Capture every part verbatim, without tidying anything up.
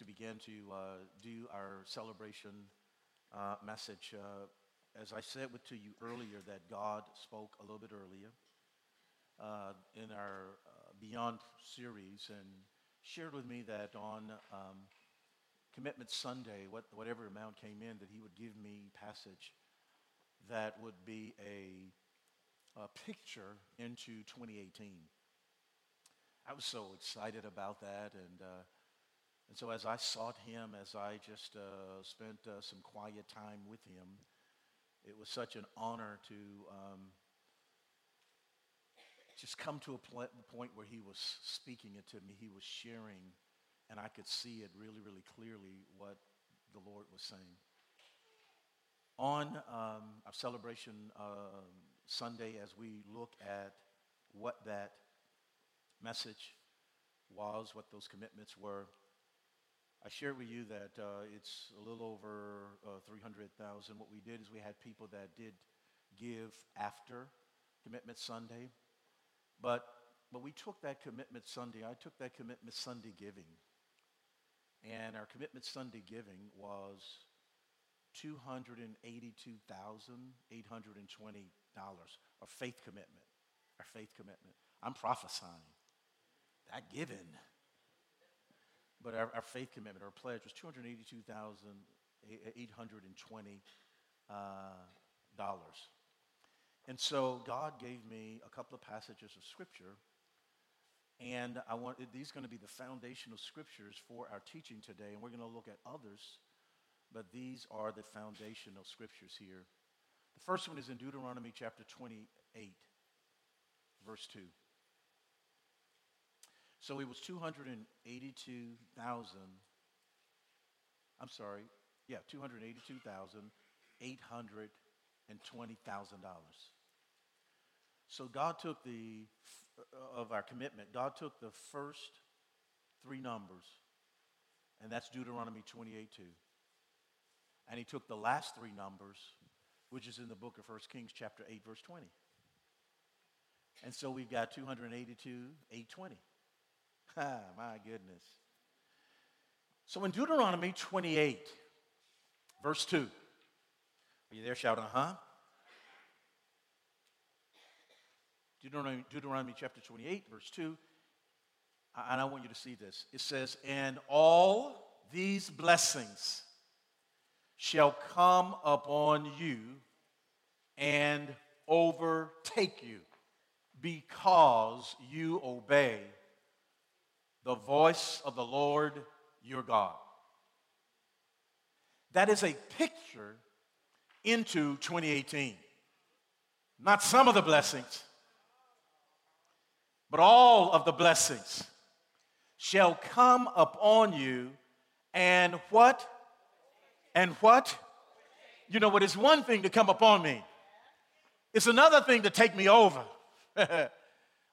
as we began to uh, do our celebration uh, message. Uh, as I said to you earlier, that God spoke a little bit earlier uh, in our uh, Beyond series and shared with me that on um, Commitment Sunday, what, whatever amount came in, that he would give me passage that would be a, a picture into twenty eighteen. I was so excited about that, and uh, and so as I sought him, as I just uh, spent uh, some quiet time with him, it was such an honor to um, just come to a pl- point where he was speaking it to me, he was sharing, and I could see it really, really clearly what the Lord was saying. On um, our celebration uh, Sunday, as we look at what that message was, what those commitments were, I shared with you that uh, it's a little over uh, three hundred thousand. What we did is we had people that did give after Commitment Sunday, but, but we took that Commitment Sunday, I took that Commitment Sunday giving, and our Commitment Sunday giving was two hundred eighty-two thousand eight hundred twenty dollars, our faith commitment, our faith commitment. I'm prophesying. That giving. But our, our faith commitment, our pledge was two hundred eighty-two thousand eight hundred twenty dollars. Uh, and so God gave me a couple of passages of scripture, and I want these are going to be the foundational scriptures for our teaching today, and we're going to look at others, but these are the foundational scriptures here. The first one is in Deuteronomy chapter twenty-eight, verse two. So it was two hundred eighty-two thousand, I'm sorry, yeah, two hundred eighty-two thousand eight hundred twenty dollars. So God took the, of our commitment, God took the first three numbers, and that's Deuteronomy twenty-eight two. And he took the last three numbers, which is in the book of First Kings chapter eight, verse twenty. And so we've got two hundred eighty-two thousand eight hundred twenty. Ah, my goodness. So in Deuteronomy twenty-eight, verse two, are you there? Shout, uh-huh. Deuteronomy, Deuteronomy chapter twenty-eight, verse two, and I want you to see this. It says, and all these blessings shall come upon you and overtake you, because you obey the voice of the Lord your God. That is a picture into twenty eighteen. Not some of the blessings, but all of the blessings shall come upon you, and what? And what? You know what? It's one thing to come upon me. It's another thing to take me over.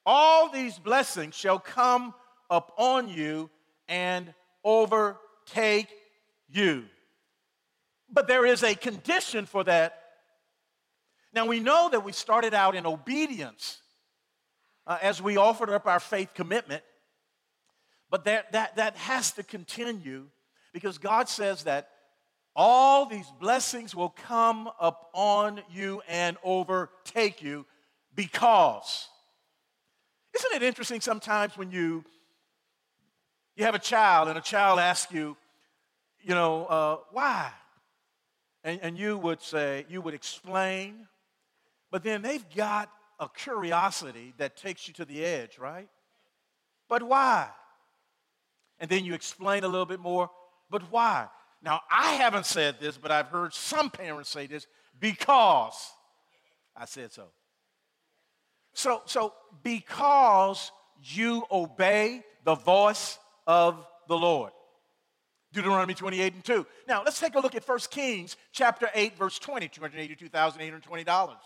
All these blessings shall come upon you and overtake you. But there is a condition for that. Now, we know that we started out in obedience uh, as we offered up our faith commitment, but that, that, that has to continue, because God says that all these blessings will come upon you and overtake you because. Isn't it interesting sometimes when you You have a child, and a child asks you, you know, uh, why? And, and you would say, you would explain, but then they've got a curiosity that takes you to the edge, right? But why? And then you explain a little bit more, but why? Now, I haven't said this, but I've heard some parents say this, because I said so. So, so because you obey the voice of the Lord. Deuteronomy twenty-eight and two. Now, let's take a look at First Kings chapter eight, verse twenty, two hundred eighty-two thousand eight hundred twenty dollars.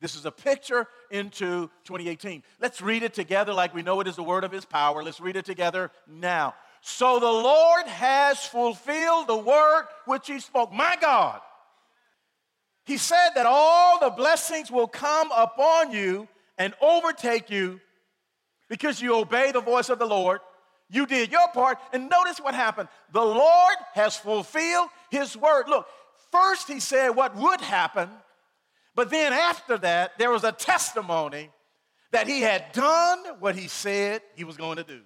This is a picture into twenty eighteen. Let's read it together like we know it is the word of his power. Let's read it together now. So the Lord has fulfilled the word which he spoke. My God. He said that all the blessings will come upon you and overtake you, because you obey the voice of the Lord, You did your part, and notice what happened. The Lord has fulfilled his word. Look, first he said what would happen, but then after that, there was a testimony that he had done what he said he was going to do.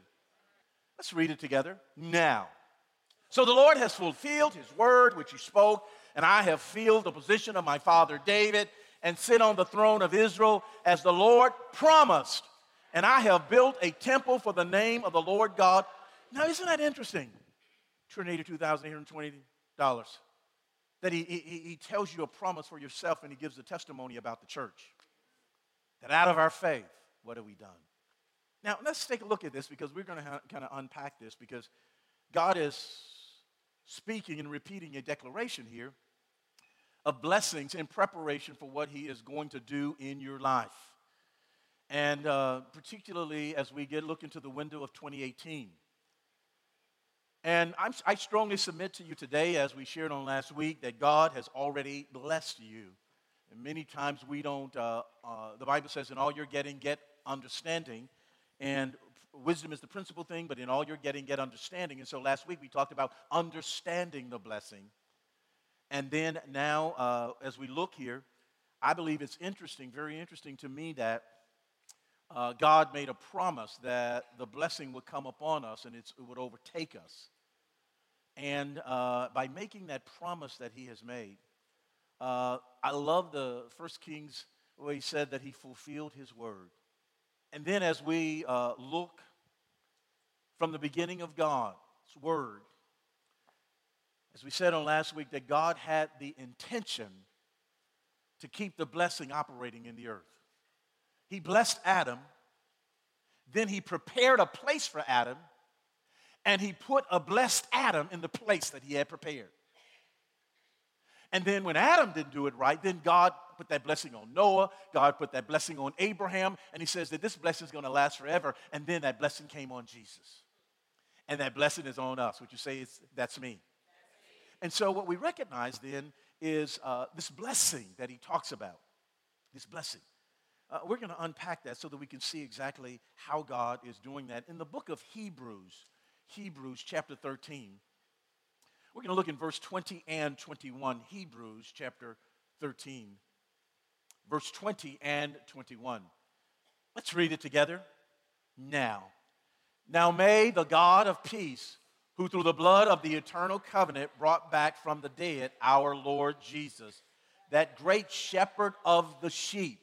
Let's read it together now. So the Lord has fulfilled his word which he spoke, and I have filled the position of my father David and sit on the throne of Israel as the Lord promised. And I have built a temple for the name of the Lord God. Now, isn't that interesting? two hundred eighty-two thousand eight hundred twenty dollars. That he, he, he tells you a promise for yourself, and he gives a testimony about the church. That out of our faith, what have we done? Now, let's take a look at this, because we're going to ha- kind of unpack this, because God is speaking and repeating a declaration here of blessings in preparation for what he is going to do in your life. And uh, particularly as we get look into the window of twenty eighteen. And I'm, I strongly submit to you today, as we shared on last week, that God has already blessed you. And many times we don't, uh, uh, the Bible says, in all you're getting, get understanding. And wisdom is the principal thing, but in all you're getting, get understanding. And so last week we talked about understanding the blessing. And then now, uh, as we look here, I believe it's interesting, very interesting to me that Uh, God made a promise that the blessing would come upon us and it's, it would overtake us. And uh, by making that promise that he has made, uh, I love the First Kings where he said that he fulfilled his word. And then as we uh, look from the beginning of God's word, as we said on last week, that God had the intention to keep the blessing operating in the earth. He blessed Adam, then he prepared a place for Adam, and he put a blessed Adam in the place that he had prepared. And then when Adam didn't do it right, then God put that blessing on Noah, God put that blessing on Abraham, and he says that this blessing is going to last forever, and then that blessing came on Jesus. And that blessing is on us. Would you say it's, that's me? That's me. And so what we recognize then is uh, this blessing that he talks about, this blessing. Uh, we're going to unpack that so that we can see exactly how God is doing that. In the book of Hebrews, Hebrews chapter thirteen, we're going to look in verse twenty and twenty-one, Hebrews chapter thirteen, verse twenty and twenty-one. Let's read it together. Now, now may the God of peace, who through the blood of the eternal covenant brought back from the dead our Lord Jesus, that great shepherd of the sheep,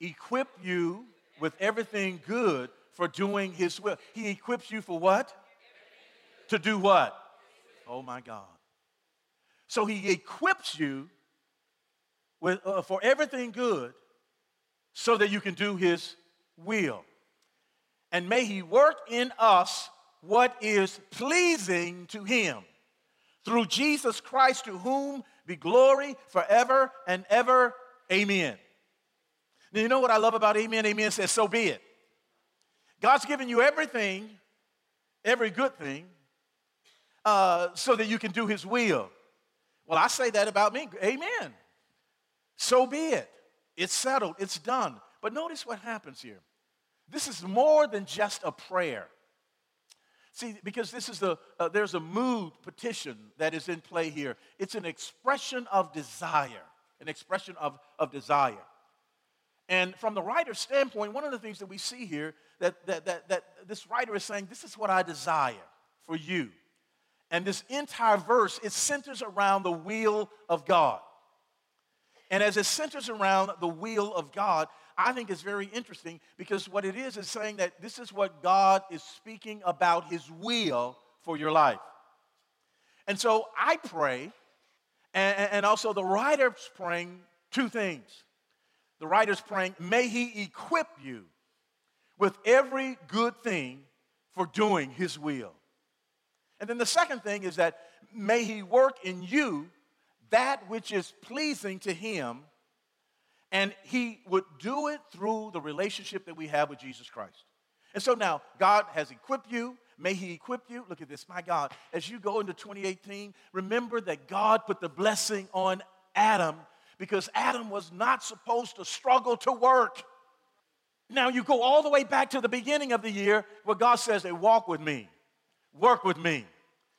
equip you with everything good for doing his will. He equips you for what? To do what? Oh, my God. So he equips you with uh, for everything good so that you can do his will. And may he work in us what is pleasing to him. Through Jesus Christ, to whom be glory forever and ever. Amen. Now, you know what I love about amen? Amen says, so be it. God's given you everything, every good thing, uh, so that you can do his will. Well, I say that about me. Amen. So be it. It's settled. It's done. But notice what happens here. This is more than just a prayer. See, because this is the uh, there's a mood petition that is in play here. It's an expression of desire, an expression of, of desire. And from the writer's standpoint, one of the things that we see here, that, that, that, that this writer is saying, this is what I desire for you. And this entire verse, it centers around the will of God. And as it centers around the will of God, I think it's very interesting because what it is is saying that this is what God is speaking about his will for your life. And so I pray, and, and also the writer's praying two things. The writer's praying, may he equip you with every good thing for doing his will. And then the second thing is that may he work in you that which is pleasing to him, and he would do it through the relationship that we have with Jesus Christ. And so now God has equipped you. May he equip you. Look at this, my God. As you go into twenty eighteen, remember that God put the blessing on Adam, because Adam was not supposed to struggle to work. Now you go all the way back to the beginning of the year where God says, hey, walk with me, work with me,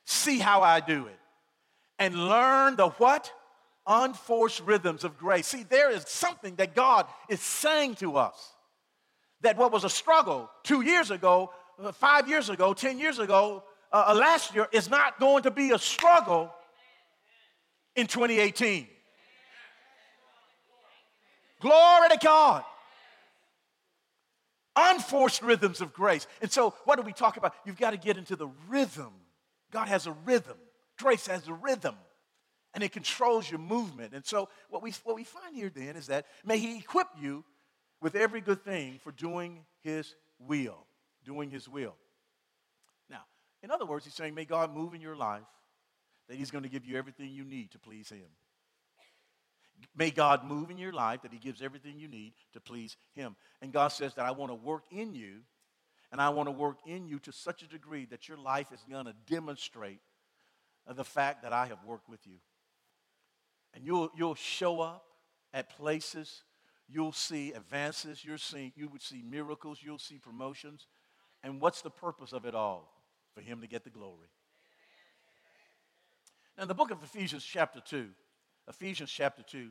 see how I do it, and learn the what? Unforced rhythms of grace. See, there is something that God is saying to us that what was a struggle two years ago, five years ago, ten years ago, uh, last year is not going to be a struggle in twenty eighteen. Glory to God. Unforced rhythms of grace. And so what do we talk about? You've got to get into the rhythm. God has a rhythm. Grace has a rhythm. And it controls your movement. And so what we, what we find here then is that may he equip you with every good thing for doing his will. Doing his will. Now, in other words, he's saying may God move in your life that he's going to give you everything you need to please him. May God move in your life that he gives everything you need to please him. And God says that I want to work in you, and I want to work in you to such a degree that your life is going to demonstrate the fact that I have worked with you. And you'll, you'll show up at places, you'll see advances, you're seeing, you would see miracles, you'll see promotions. And what's the purpose of it all? For him to get the glory. Now, in the book of Ephesians chapter two, Ephesians chapter two,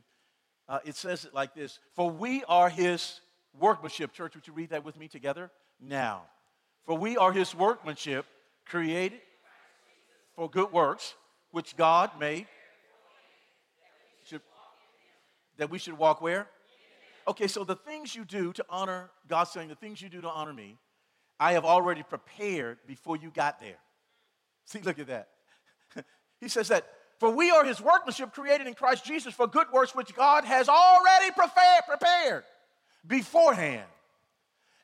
uh, it says it like this. For we are his workmanship. Church, would you read that with me together? Now, for we are his workmanship, created for good works, which God made. That we should walk where? Okay, so the things you do to honor, God's saying, the things you do to honor me, I have already prepared before you got there. See, look at that. He says that, for we are his workmanship created in Christ Jesus for good works which God has already prepared, prepared beforehand.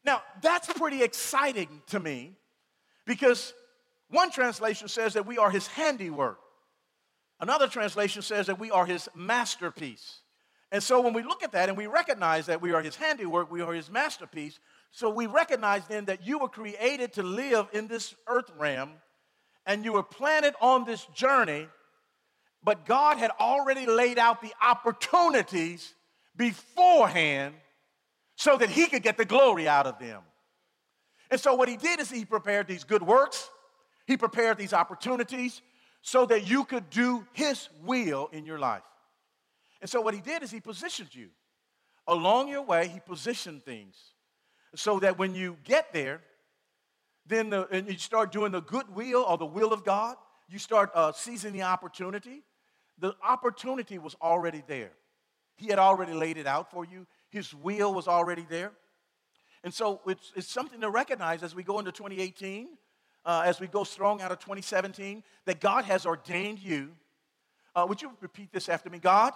Now, that's pretty exciting to me because one translation says that we are his handiwork. Another translation says that we are his masterpiece. And so when we look at that and we recognize that we are his handiwork, we are his masterpiece, so we recognize then that you were created to live in this earth realm and you were planted on this journey, but God had already laid out the opportunities beforehand so that he could get the glory out of them. And so what he did is he prepared these good works, he prepared these opportunities so that you could do his will in your life. And so what he did is he positioned you. Along your way, he positioned things so that when you get there, then the, and you start doing the good will or the will of God, you start uh, seizing the opportunity. The opportunity was already there. He had already laid it out for you. His will was already there. And so it's, it's something to recognize as we go into twenty eighteen, uh, as we go strong out of twenty seventeen, that God has ordained you. Uh, would you repeat this after me? God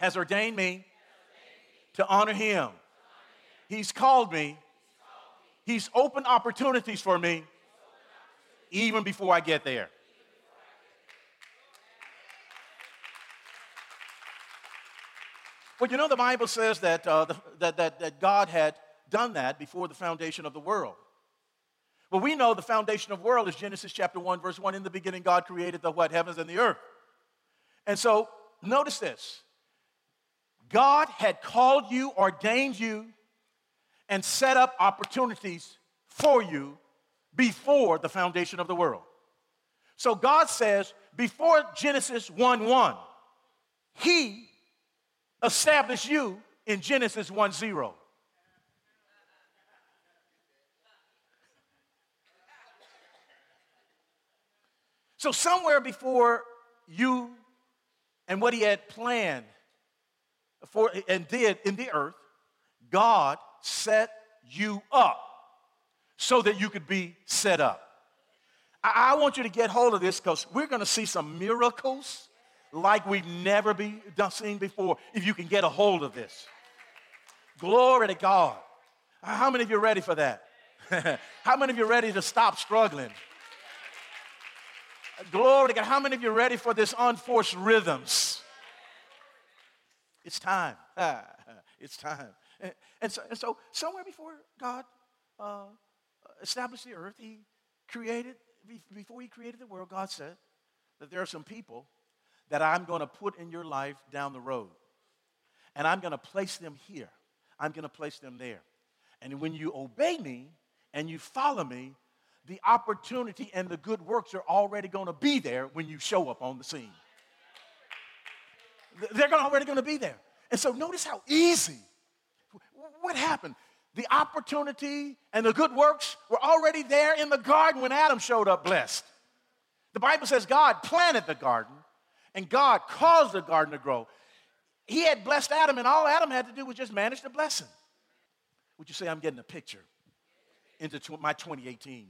has ordained me to honor him. He's called me. He's opened opportunities for me even before I get there. Well, you know, the Bible says that, uh, the, that, that, that God had done that before the foundation of the world. Well, we know the foundation of the world is Genesis chapter one, verse one. In the beginning, God created the what? Heavens and the earth. And so notice this. God had called you, ordained you, and set up opportunities for you before the foundation of the world. So God says, before Genesis one one, he established you in Genesis one zero. So somewhere before you and what he had planned for and did in the earth, God set you up so that you could be set up. I, I want you to get hold of this because we're going to see some miracles like we've never be done, seen before if you can get a hold of this. Glory to God. How many of you are ready for that? How many of you are ready to stop struggling? Glory to God. How many of you are ready for this unforced rhythms? It's time. It's time. And, and, so, and so somewhere before God uh, established the earth, he created, before he created the world, God said that there are some people that I'm going to put in your life down the road. And I'm going to place them here. I'm going to place them there. And when you obey me and you follow me, the opportunity and the good works are already going to be there when you show up on the scene. They're already going to be there. And so notice how easy. What happened? The opportunity and the good works were already there in the garden when Adam showed up blessed. The Bible says God planted the garden and God caused the garden to grow. He had blessed Adam, and all Adam had to do was just manage the blessing. Would you say I'm getting a picture into tw- my twenty eighteen?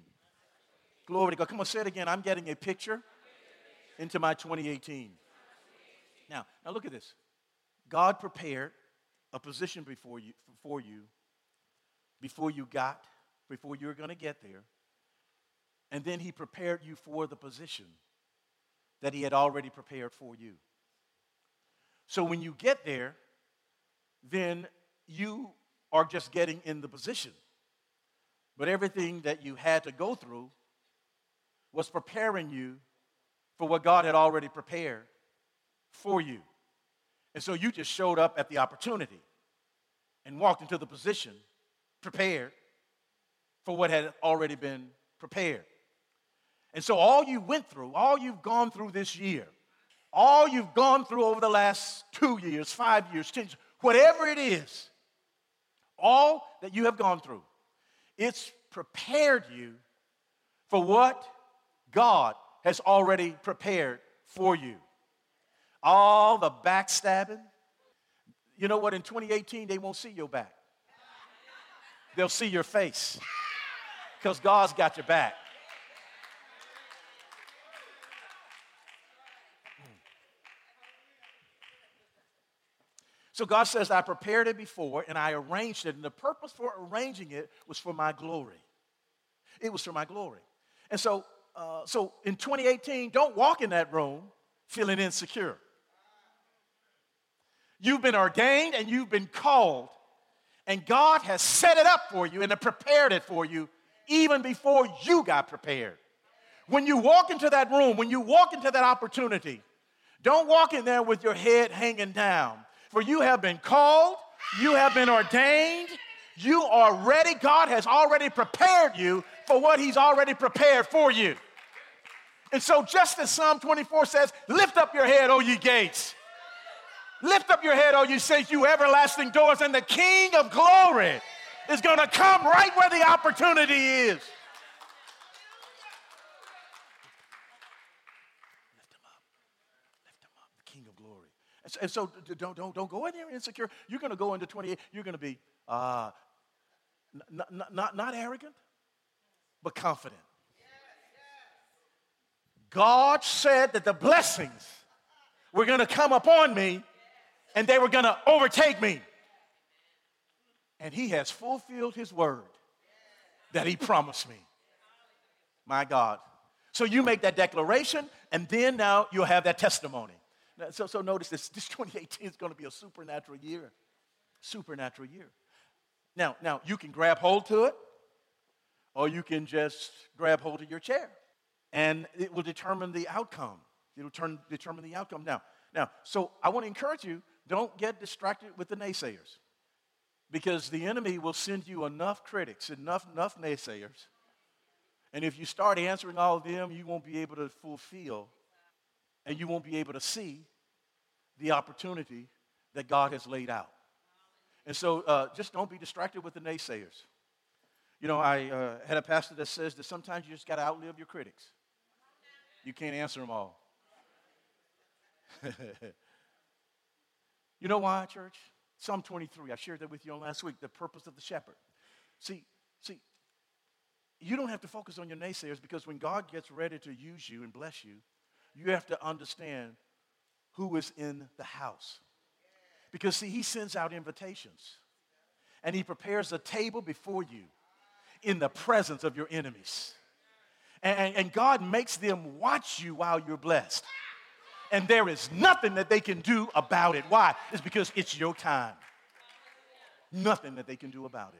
Glory to God. Come on, say it again. I'm getting a picture into my twenty eighteen. Now, now look at this. God prepared a position before you, for you, before you got, before you were going to get there. And then he prepared you for the position that he had already prepared for you. So when you get there, then you are just getting in the position. But everything that you had to go through was preparing you for what God had already prepared for you. And so you just showed up at the opportunity and walked into the position prepared for what had already been prepared. And so all you went through, all you've gone through this year, all you've gone through over the last two years, five years, ten years, whatever it is, all that you have gone through, it's prepared you for what God has already prepared for you. All the backstabbing. You know what? In twenty eighteen, they won't see your back. They'll see your face because God's got your back. So God says, I prepared it before and I arranged it. And the purpose for arranging it was for my glory. It was for my glory. And so, uh, so in twenty eighteen, don't walk in that room feeling insecure. You've been ordained and you've been called. And God has set it up for you and prepared it for you even before you got prepared. When you walk into that room, when you walk into that opportunity, don't walk in there with your head hanging down. For you have been called, you have been ordained, you are ready. God has already prepared you for what he's already prepared for you. And so just as Psalm twenty-four says, lift up your head, O ye gates. Lift up your head, O ye saints, you everlasting doors, and the King of glory is going to come right where the opportunity is. Lift him up. Lift him up, the King of glory. And so, and so don't, don't, don't go in there insecure. You're going to go into twenty-eight. You're going to be uh, n- n- not, not arrogant, but confident. Yes, yes. God said that the blessings were going to come upon me and they were going to overtake me. And he has fulfilled his word that he promised me. My God. So you make that declaration and then now you'll have that testimony. So, so notice this, this twenty eighteen is going to be a supernatural year. Supernatural year. Now, now you can grab hold to it, or you can just grab hold of your chair, and it will determine the outcome. It'll turn, determine the outcome. Now, now, so I want to encourage you, don't get distracted with the naysayers, because the enemy will send you enough critics, enough, enough naysayers, and if you start answering all of them, you won't be able to fulfill and you won't be able to see the opportunity that God has laid out. And so uh, just don't be distracted with the naysayers. You know, I uh, had a pastor that says that sometimes you just got to outlive your critics. You can't answer them all. You know why, church? Psalm twenty-three, I shared that with you on last week, the purpose of the shepherd. See, see, you don't have to focus on your naysayers, because when God gets ready to use you and bless you, you have to understand who is in the house. Because, see, he sends out invitations. And he prepares a table before you in the presence of your enemies. And, and God makes them watch you while you're blessed. And there is nothing that they can do about it. Why? It's because it's your time. Nothing that they can do about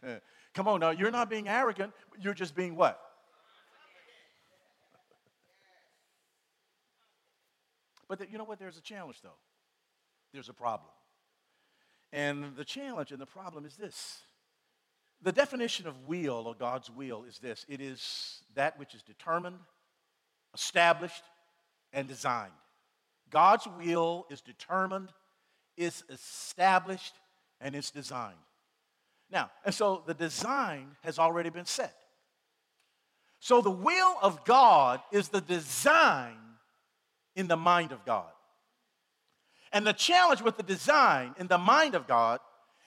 it. Come on now, you're not being arrogant. You're just being what? But the, you know what? There's a challenge, though. There's a problem. And the challenge and the problem is this. The definition of will, or God's will, is this. It is that which is determined, established, and designed. God's will is determined, it's established, and it's designed. Now, and so the design has already been set. So the will of God is the design in the mind of God. And the challenge with the design in the mind of God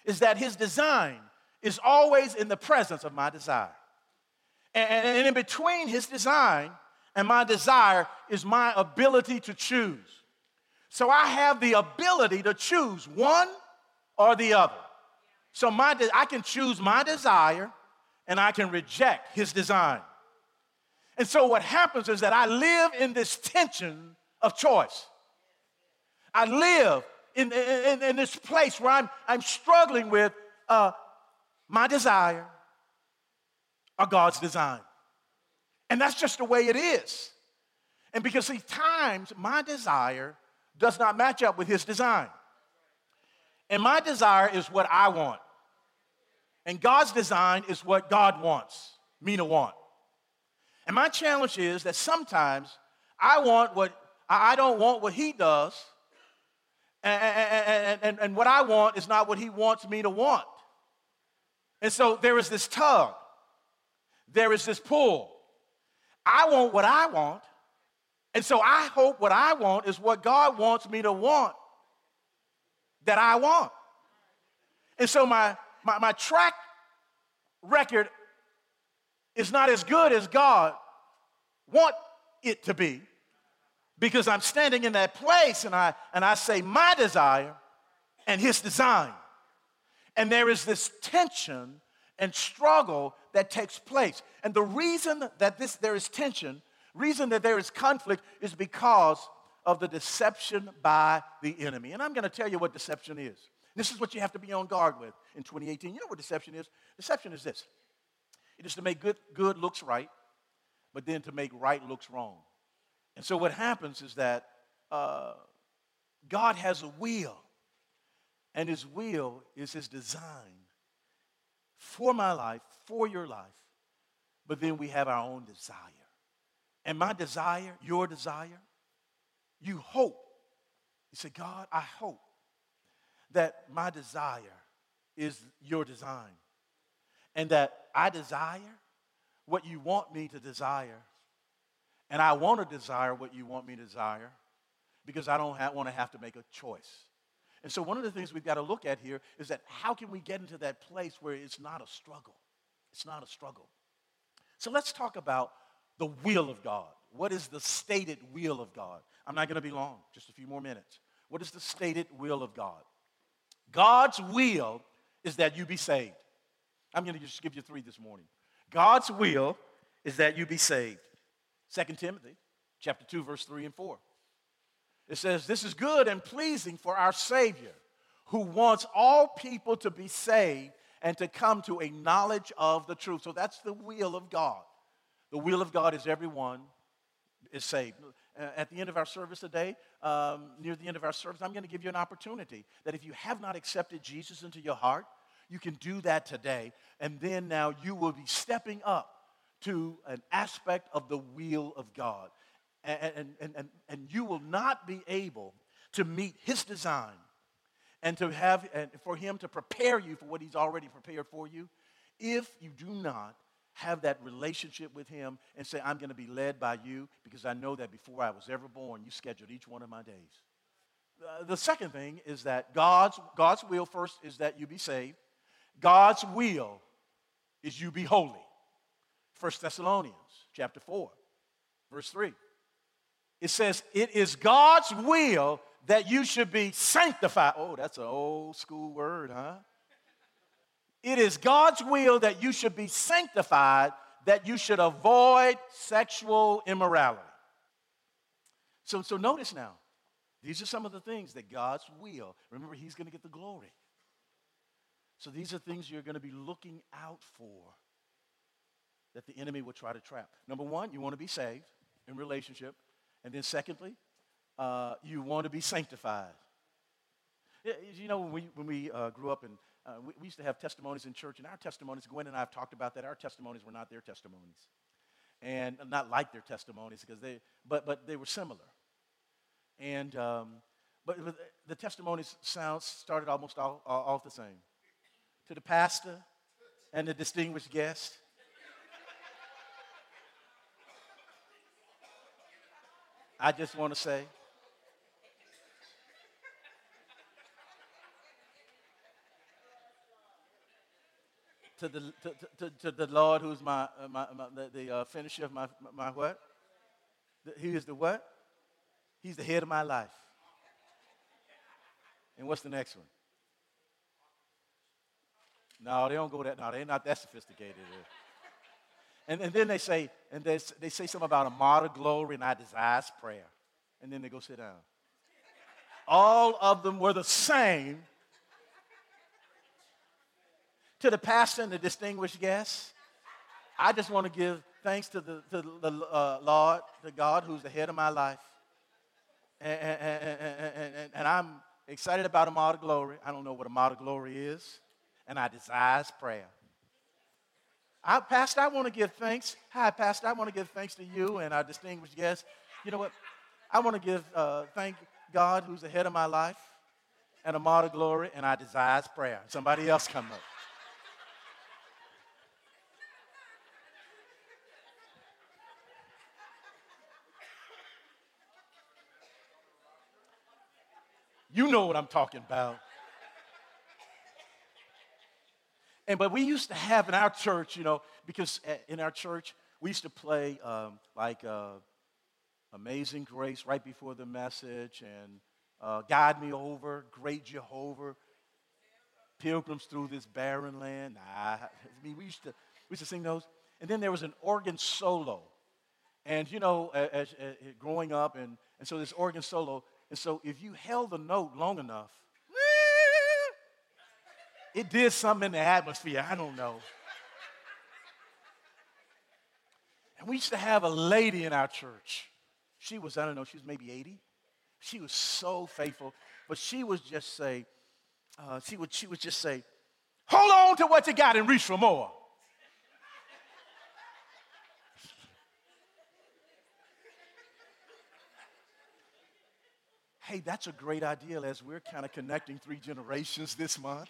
is that his design is always in the presence of my desire. And, and in between his design and my desire is my ability to choose. So I have the ability to choose one or the other. So my de- I can choose my desire, and I can reject his design. And so what happens is that I live in this tension of choice. I live in, in, in this place where I'm, I'm struggling with uh, my desire or God's design. And that's just the way it is. And because, see, times my desire does not match up with his design. And my desire is what I want. And God's design is what God wants me to want. And my challenge is that sometimes I want what I don't want what he does, and, and, and, and what I want is not what he wants me to want. And so there is this tug. There is this pull. I want what I want, and so I hope what I want is what God wants me to want that I want. And so my, my, my track record is not as good as God wants it to be, because I'm standing in that place and I, and I say my desire and his design. And there is this tension and struggle that takes place. And the reason that this there is tension, reason that there is conflict, is because of the deception by the enemy. And I'm going to tell you what deception is. This is what you have to be on guard with in twenty eighteen. You know what deception is? Deception is this. It is to make good, good looks right, but then to make right looks wrong. And so what happens is that uh, God has a will, and his will is his design for my life, for your life, but then we have our own desire. And my desire, your desire, you hope. You say, God, I hope that my desire is your design, and that I desire what you want me to desire, and I want to desire what you want me to desire, because I don't have, want to have to make a choice. And so one of the things we've got to look at here is that how can we get into that place where it's not a struggle? It's not a struggle. So let's talk about the will of God. What is the stated will of God? I'm not going to be long, just a few more minutes. What is the stated will of God? God's will is that you be saved. I'm going to just give you three this morning. God's will is that you be saved. Second Timothy chapter two, verse three and four. It says, this is good and pleasing for our Savior, who wants all people to be saved and to come to a knowledge of the truth. So that's the will of God. The will of God is everyone is saved. At the end of our service today, um, near the end of our service, I'm going to give you an opportunity that if you have not accepted Jesus into your heart, you can do that today, and then now you will be stepping up to an aspect of the will of God. And, and, and, and you will not be able to meet his design and to have and for him to prepare you for what he's already prepared for you if you do not have that relationship with him and say, I'm going to be led by you, because I know that before I was ever born, you scheduled each one of my days. Uh, the second thing is that God's, God's will first is that you be saved. God's will is you be holy. First Thessalonians chapter four, verse three. It says, it is God's will that you should be sanctified. Oh, that's an old school word, huh? It is God's will that you should be sanctified, that you should avoid sexual immorality. So, so notice now, these are some of the things that God's will. Remember, he's going to get the glory. So these are things you're going to be looking out for that the enemy will try to trap. Number one, you want to be saved in relationship. And then secondly, uh, you want to be sanctified. You know, when we, when we uh, grew up, and uh, we, we used to have testimonies in church, and our testimonies, Gwen and I have talked about that, our testimonies were not their testimonies. And not like their testimonies, because they, but but they were similar. And um, but, but the testimonies sound started almost all, all, all the same. To the pastor and the distinguished guest. I just want to say, to the to, to, to the Lord, who's my uh, my, my the, the uh, finisher of my my what? The, he is the what? He's the head of my life. And what's the next one? No, they don't go that. No, they're not that sophisticated. and and then they say and they they say something about a model glory, and I desire prayer. And then they go sit down. All of them were the same. To the pastor and the distinguished guests, I just want to give thanks to the, to the uh, Lord, to God, who's the head of my life. And, and, and, and, and I'm excited about a model glory. I don't know what a model glory is. And I desire prayer. I, Pastor, I want to give thanks. Hi, Pastor, I want to give thanks to you and our distinguished guests. You know what? I want to give uh, thank God, who's the head of my life, and a model glory, and I desire prayer. Somebody else come up. You know what I'm talking about. And but we used to have in our church, you know, because in our church, we used to play um, like uh, Amazing Grace right before the message, and uh, Guide Me Over, Great Jehovah, Pilgrims Through This Barren Land. Nah, I mean, we used to we used to sing those. And then there was an organ solo. And, you know, as, as, as growing up, and, and so this organ solo, and so if you held the note long enough, it did something in the atmosphere. I don't know. And we used to have a lady in our church. She was, I don't know, she was maybe eighty. She was so faithful. But she would just say, uh, she would she would just say, hold on to what you got and reach for more. Hey, that's a great idea as we're kind of connecting three generations this month.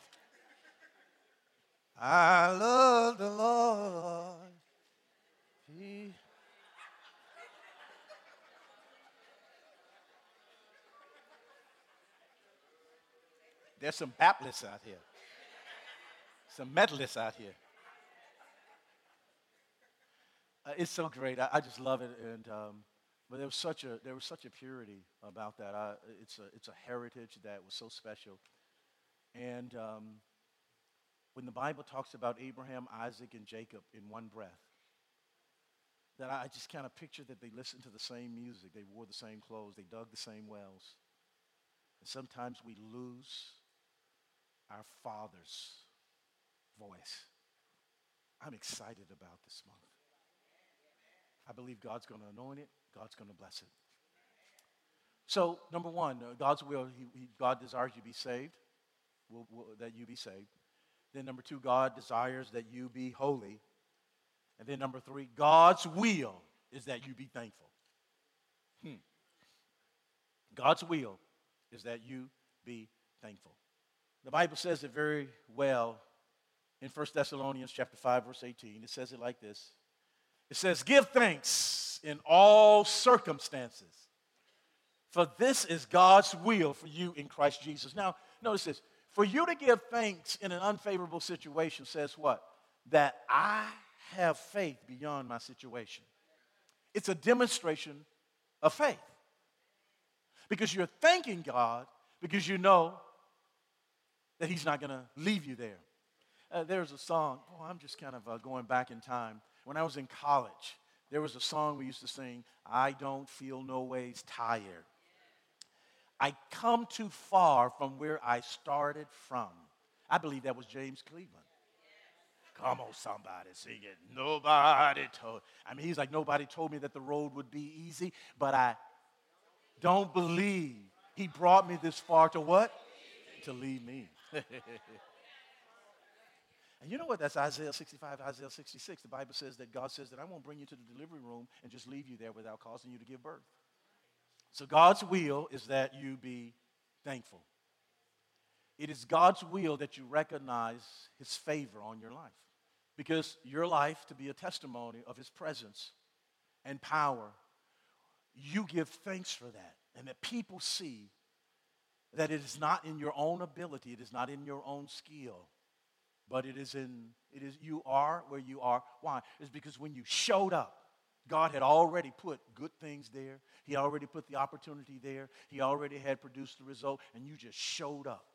I love the Lord. He... There's some Baptists out here. Some medalists out here. Uh, it's so great. I, I just love it. And um, but there was such a there was such a purity about that. I, it's a it's a heritage that was so special. And um, when the Bible talks about Abraham, Isaac, and Jacob in one breath, that I just kind of picture that they listened to the same music, they wore the same clothes, they dug the same wells. And sometimes we lose our Father's voice. I'm excited about this month. I believe God's going to anoint it. God's going to bless it. So, number one, God's will, he, he, God desires you be saved, will, will, that you be saved. Then number two, God desires that you be holy. And then number three, God's will is that you be thankful. Hmm. God's will is that you be thankful. The Bible says it very well in First Thessalonians chapter five, verse eighteen. It says it like this. It says, give thanks in all circumstances, for this is God's will for you in Christ Jesus. Now, notice this. For you to give thanks in an unfavorable situation says what? That I have faith beyond my situation. It's a demonstration of faith. Because you're thanking God because you know that he's not going to leave you there. Uh, there's a song. Oh, I'm just kind of uh, going back in time. When I was in college, there was a song we used to sing, I don't feel no ways tired. I come too far from where I started from. I believe that was James Cleveland. Come on, somebody, sing it. Nobody told. I mean, he's like, nobody told me that the road would be easy, but I don't believe he brought me this far to what? to lead me. And you know what? That's Isaiah sixty-five, Isaiah sixty-six. The Bible says that God says that I won't bring you to the delivery room and just leave you there without causing you to give birth. So God's will is that you be thankful. It is God's will that you recognize his favor on your life, because your life to be a testimony of his presence and power, you give thanks for that, and that people see that it is not in your own ability, it is not in your own skill, but it is in, it is, you are where you are. Why? It's because when you showed up, God had already put good things there. He already put the opportunity there. He already had produced the result, and you just showed up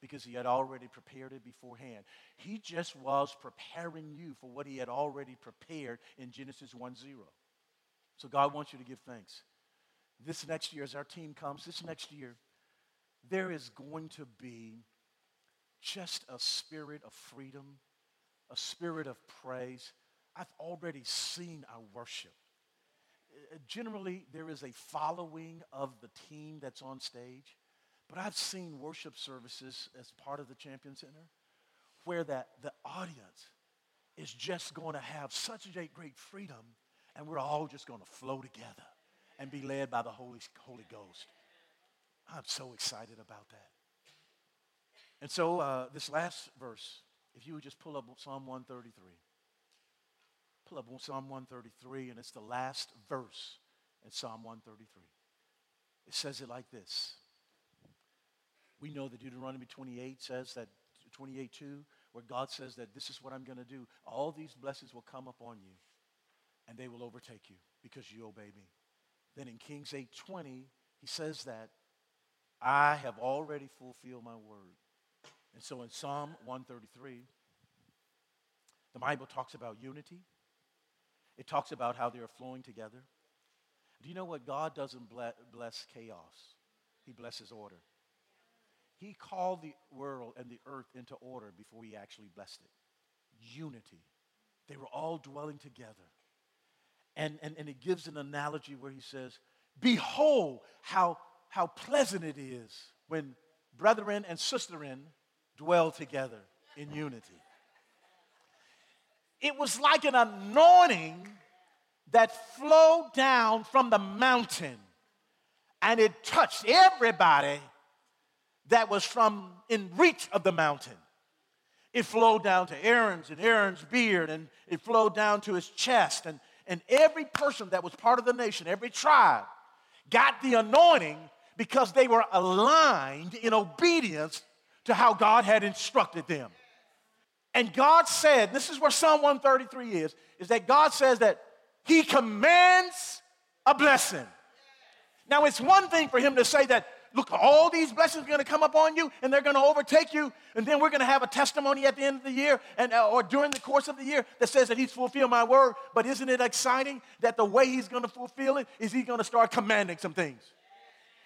because he had already prepared it beforehand. He just was preparing you for what he had already prepared in Genesis one zero. So God wants you to give thanks. This next year, as our team comes, this next year, there is going to be just a spirit of freedom, a spirit of praise. I've already seen our worship. Generally, there is a following of the team that's on stage, but I've seen worship services as part of the Champion Center where that the audience is just going to have such a great freedom, and we're all just going to flow together and be led by the Holy, Holy Ghost. I'm so excited about that. And so uh, this last verse, if you would just pull up Psalm one thirty-three. Pull up Psalm one thirty-three, and it's the last verse in Psalm one thirty-three. It says it like this. We know that Deuteronomy twenty-eight says that, twenty-eight two, where God says that this is what I'm going to do. All these blessings will come upon you, and they will overtake you because you obey me. Then in Kings eight twenty, he says that I have already fulfilled my word. And so in Psalm one thirty-three, the Bible talks about unity. It talks about how they are flowing together. Do you know what? God doesn't bless chaos. He blesses order. He called the world and the earth into order before he actually blessed it. Unity. They were all dwelling together. And, and, and it gives an analogy where he says, behold how, how pleasant it is when brethren and sisterin dwell together in unity. It was like an anointing that flowed down from the mountain, and it touched everybody that was from in reach of the mountain. It flowed down to Aaron's and Aaron's beard, and it flowed down to his chest, and And every person that was part of the nation, every tribe, got the anointing because they were aligned in obedience to how God had instructed them. And God said, this is where Psalm one thirty-three is, is that God says that he commands a blessing. Now, it's one thing for him to say that, look, all these blessings are going to come upon you, and they're going to overtake you, and then we're going to have a testimony at the end of the year and or during the course of the year that says that he's fulfilled my word. But isn't it exciting that the way he's going to fulfill it is he's going to start commanding some things?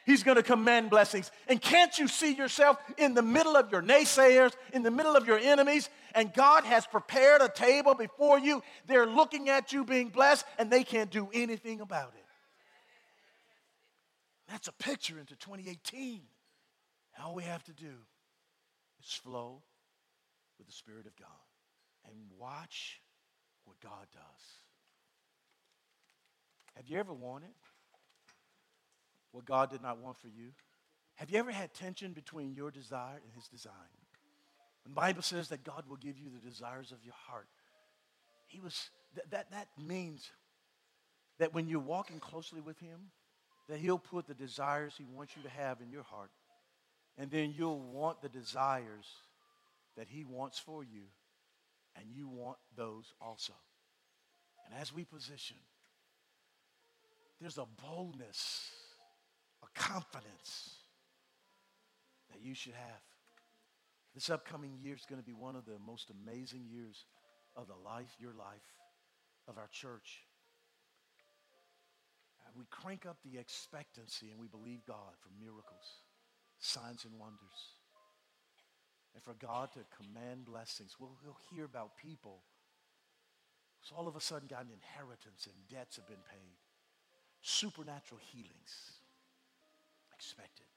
He's going to command blessings. And can't you see yourself in the middle of your naysayers, in the middle of your enemies, and God has prepared a table before you. They're looking at you being blessed, and they can't do anything about it. That's a picture into twenty eighteen. And all we have to do is flow with the Spirit of God and watch what God does. Have you ever wanted what God did not want for you? Have you ever had tension between your desire and his design? When the Bible says that God will give you the desires of your heart, He was that that, that means that when you're walking closely with him, that he'll put the desires he wants you to have in your heart, and then you'll want the desires that he wants for you, and you want those also. And as we position, there's a boldness, a confidence that you should have. This upcoming year is going to be one of the most amazing years of the life, your life, of our church. We crank up the expectancy, and we believe God for miracles, signs, and wonders. And for God to command blessings. We'll, we'll hear about people who's all of a sudden got an inheritance, and debts have been paid. Supernatural healings expected.